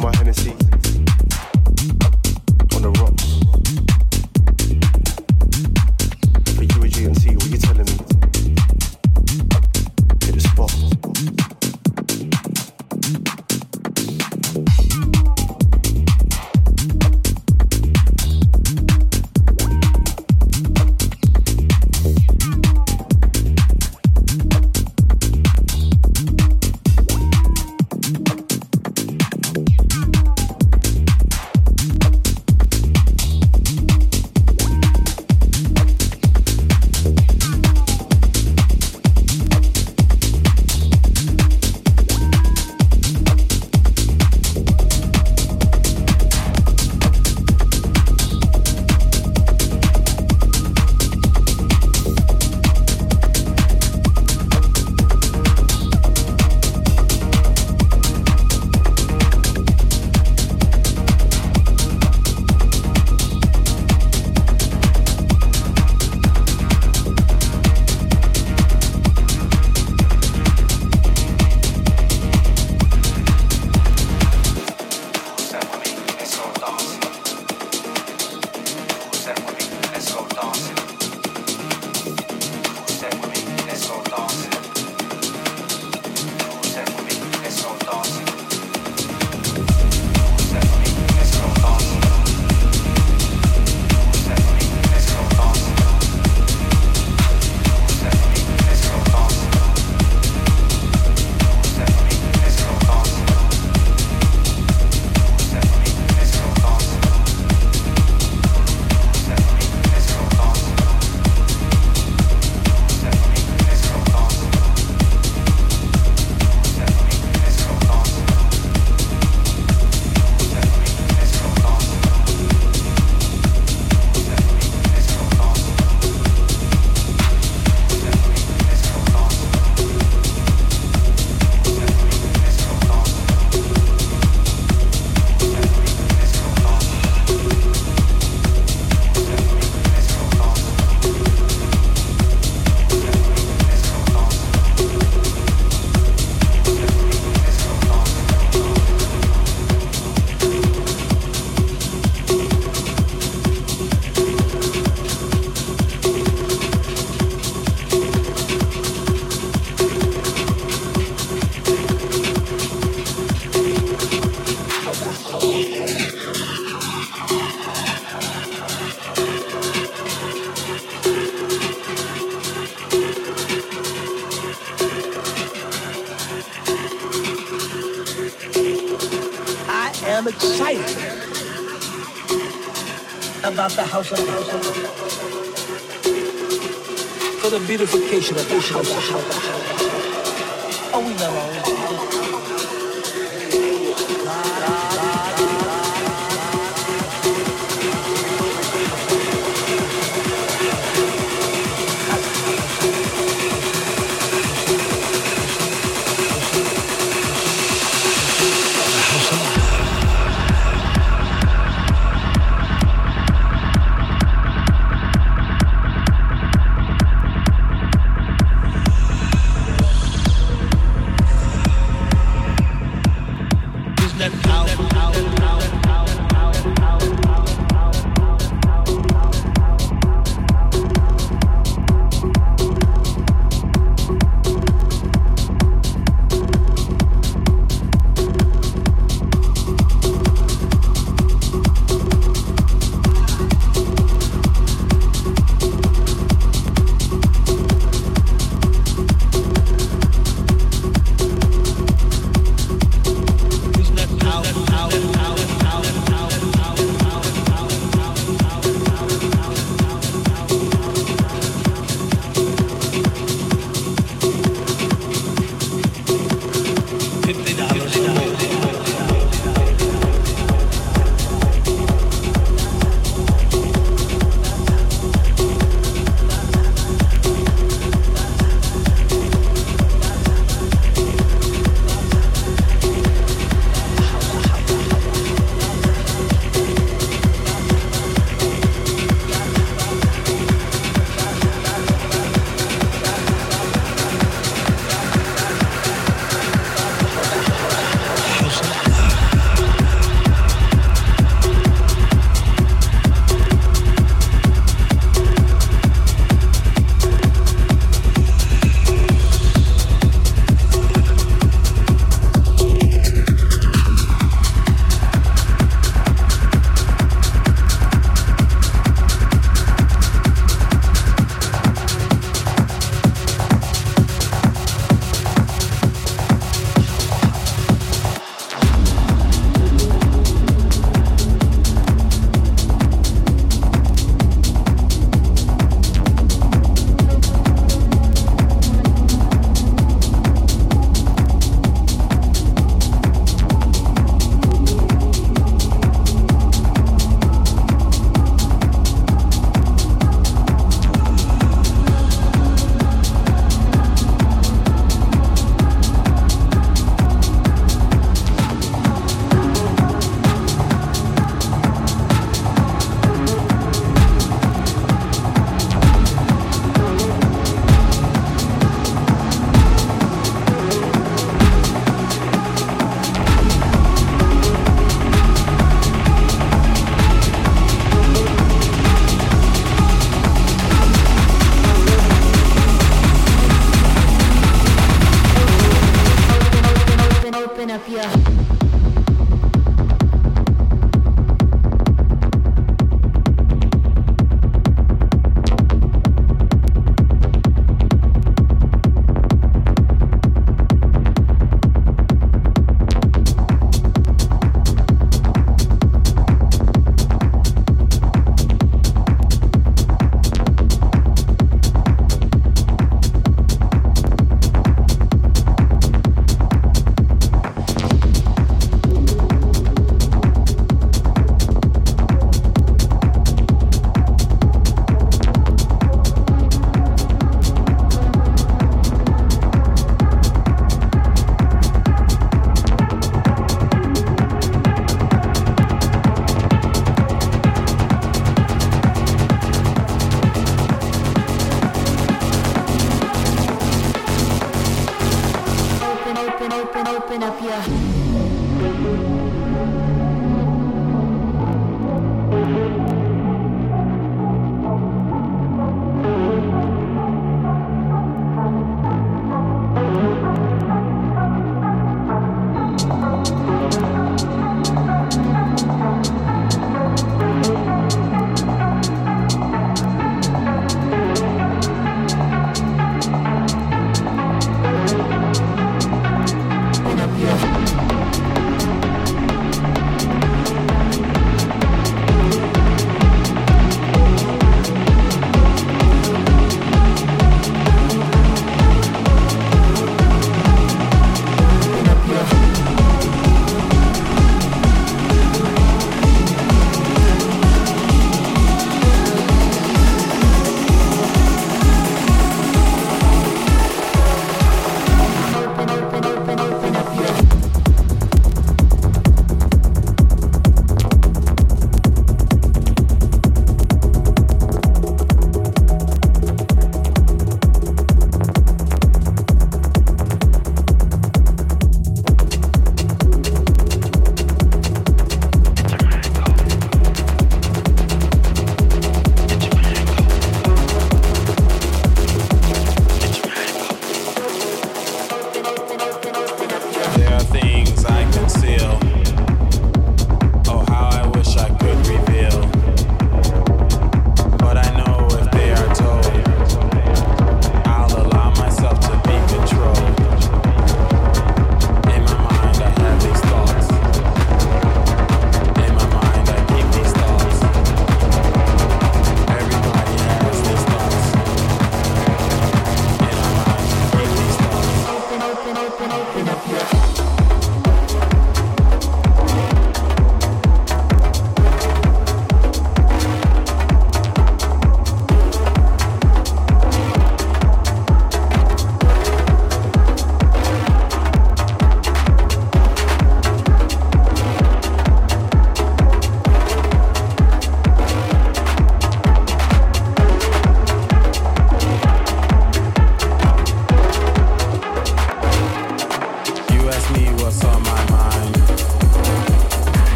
my Hennessy on the rocks. For you and GNC, what you telling me? Hit the spot. I'm excited about the house of for the beautification of the house of house. Are we not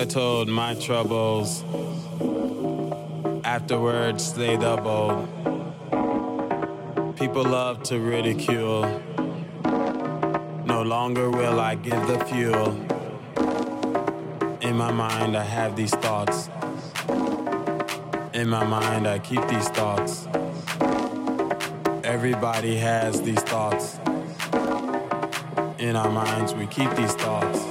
I told my troubles. Afterwards, they doubled. People love to ridicule. No longer will I give the fuel. In my mind, I have these thoughts. In my mind, I keep these thoughts. Everybody has these thoughts. In our minds, we keep these thoughts.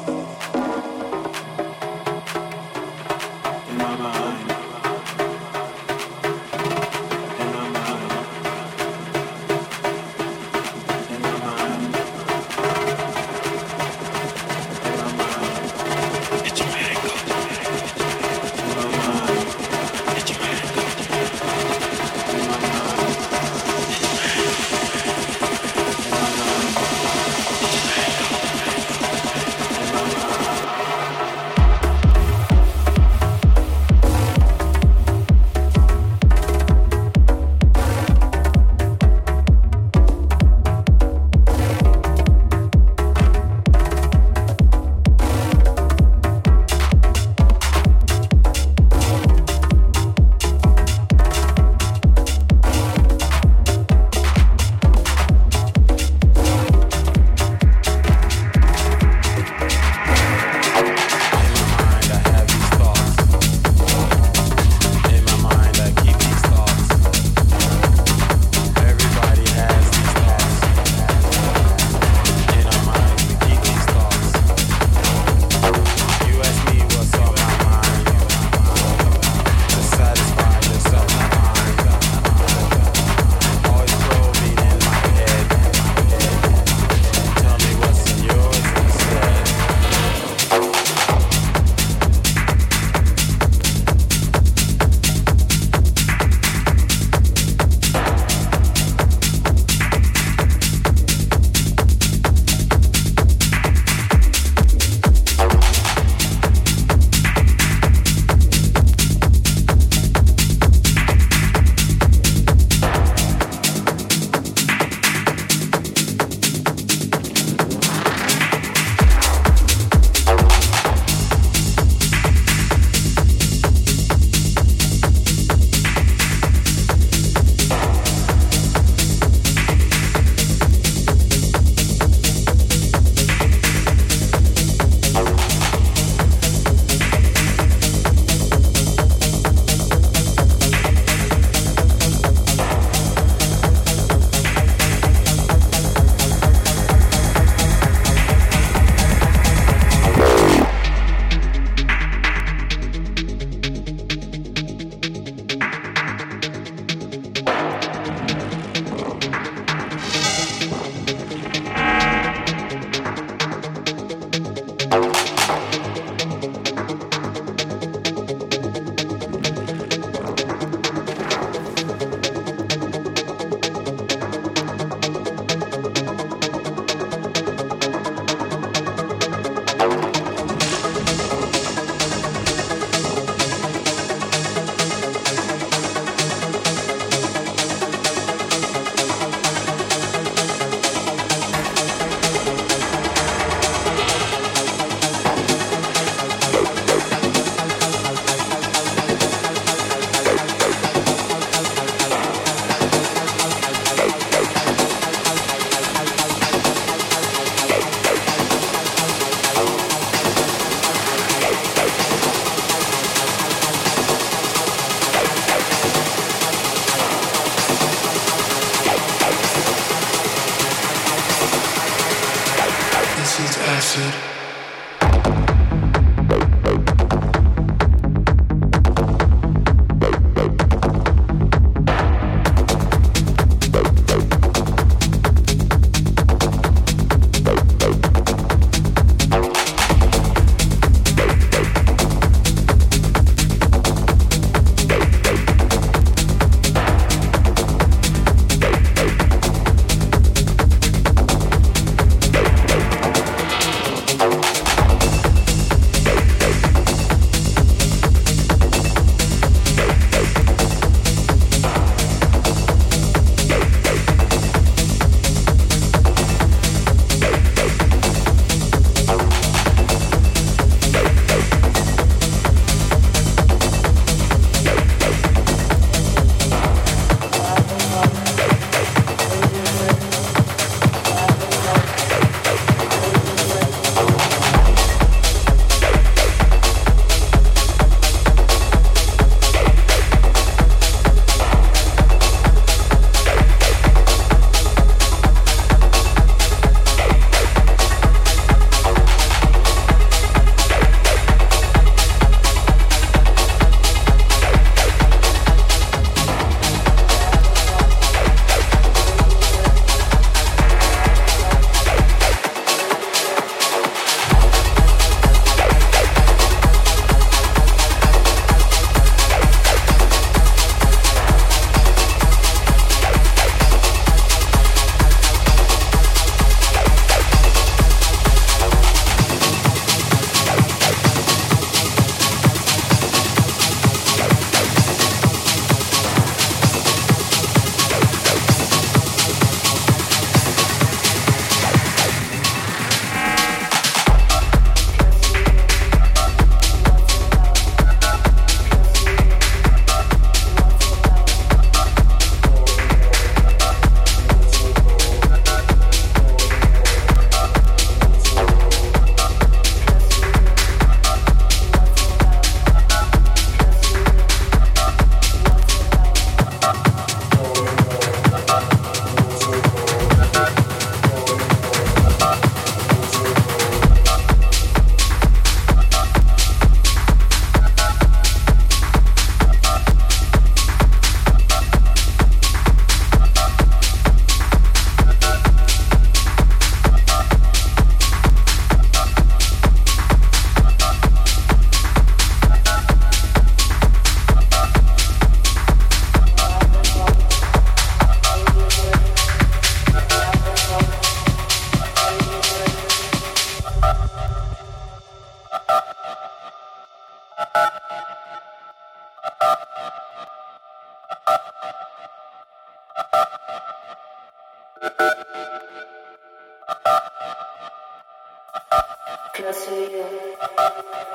Close to you,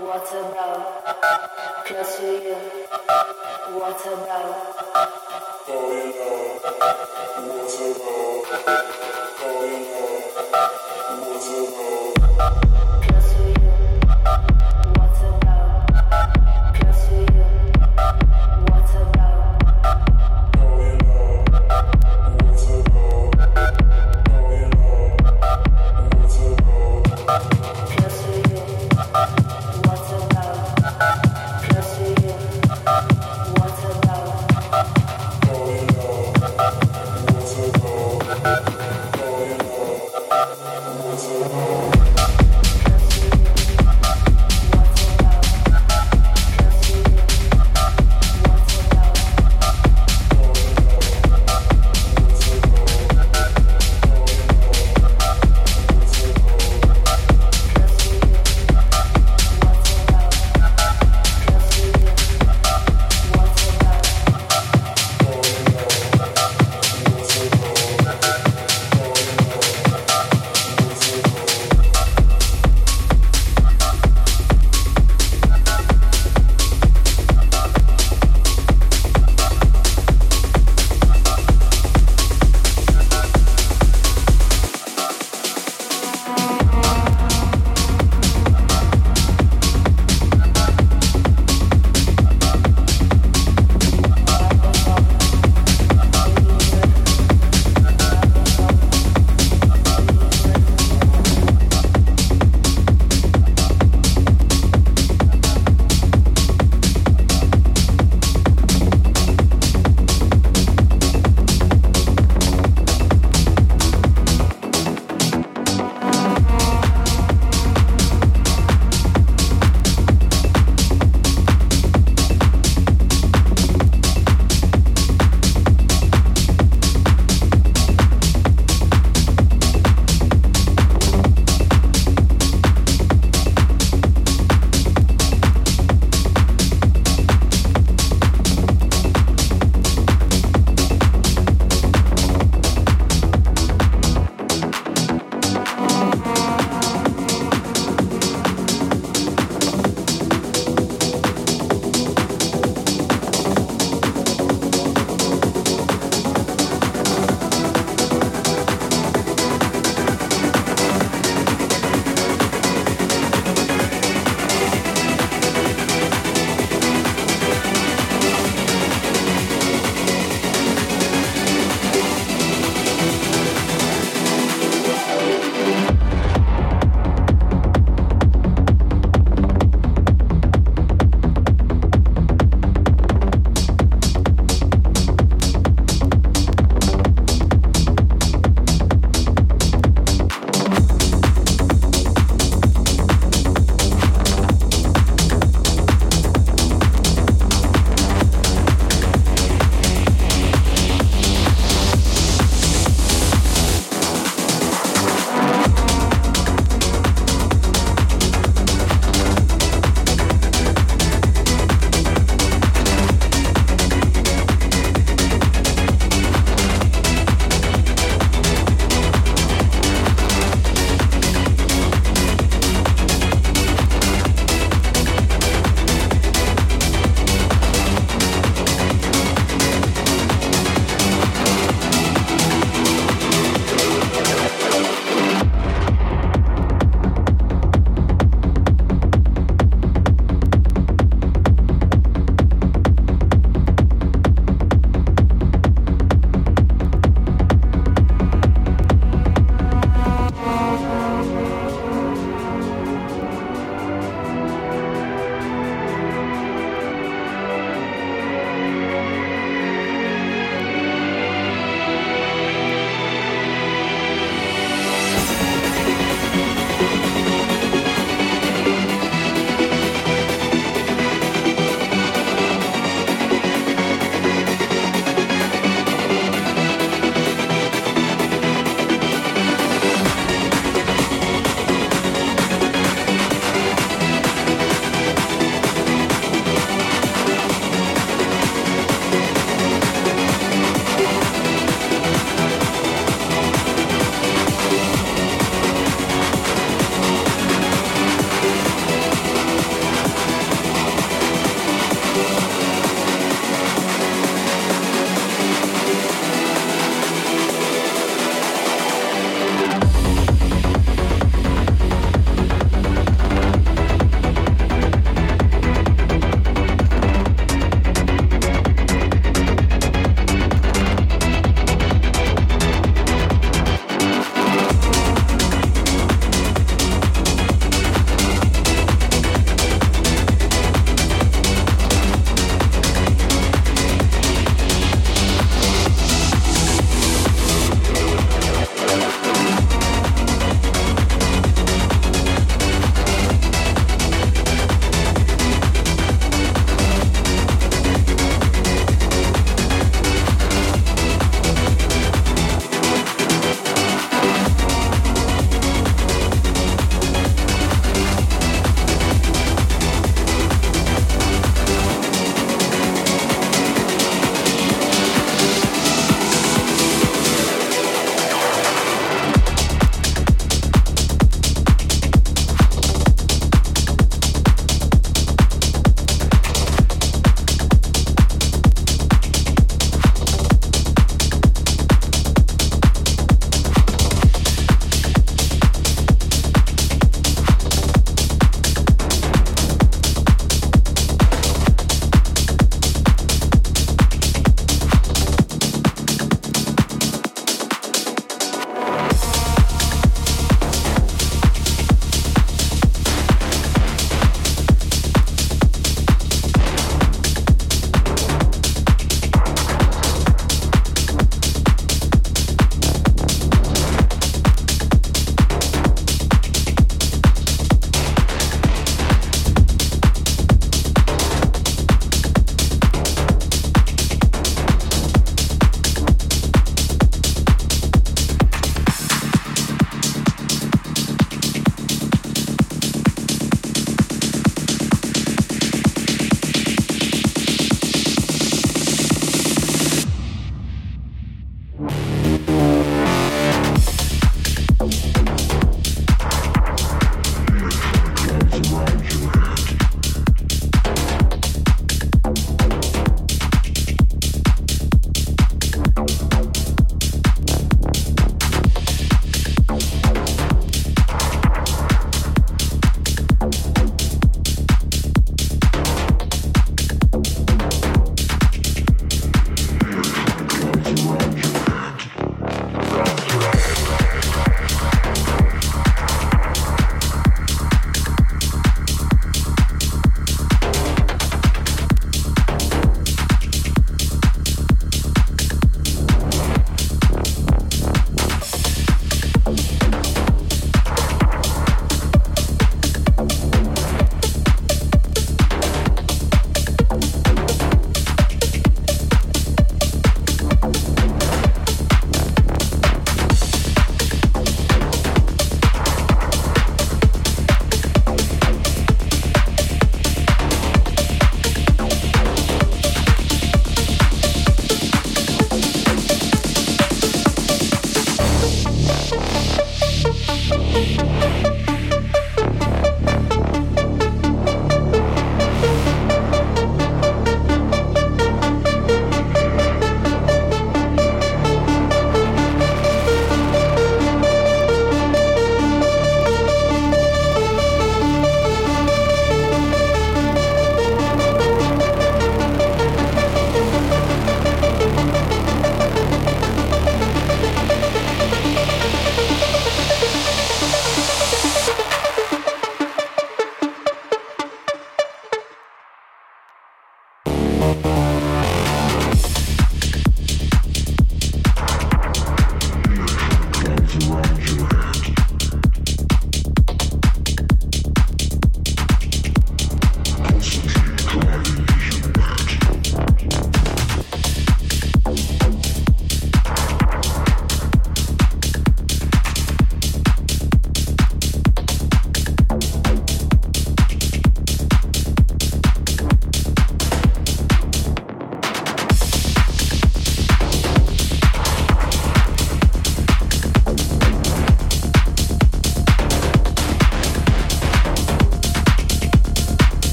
what about? Close to you, what about? Going on, what about? Going on, what about? Close to you, what about? Close to you, what about? Going on, what about? Going on, what about?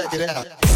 Check it out.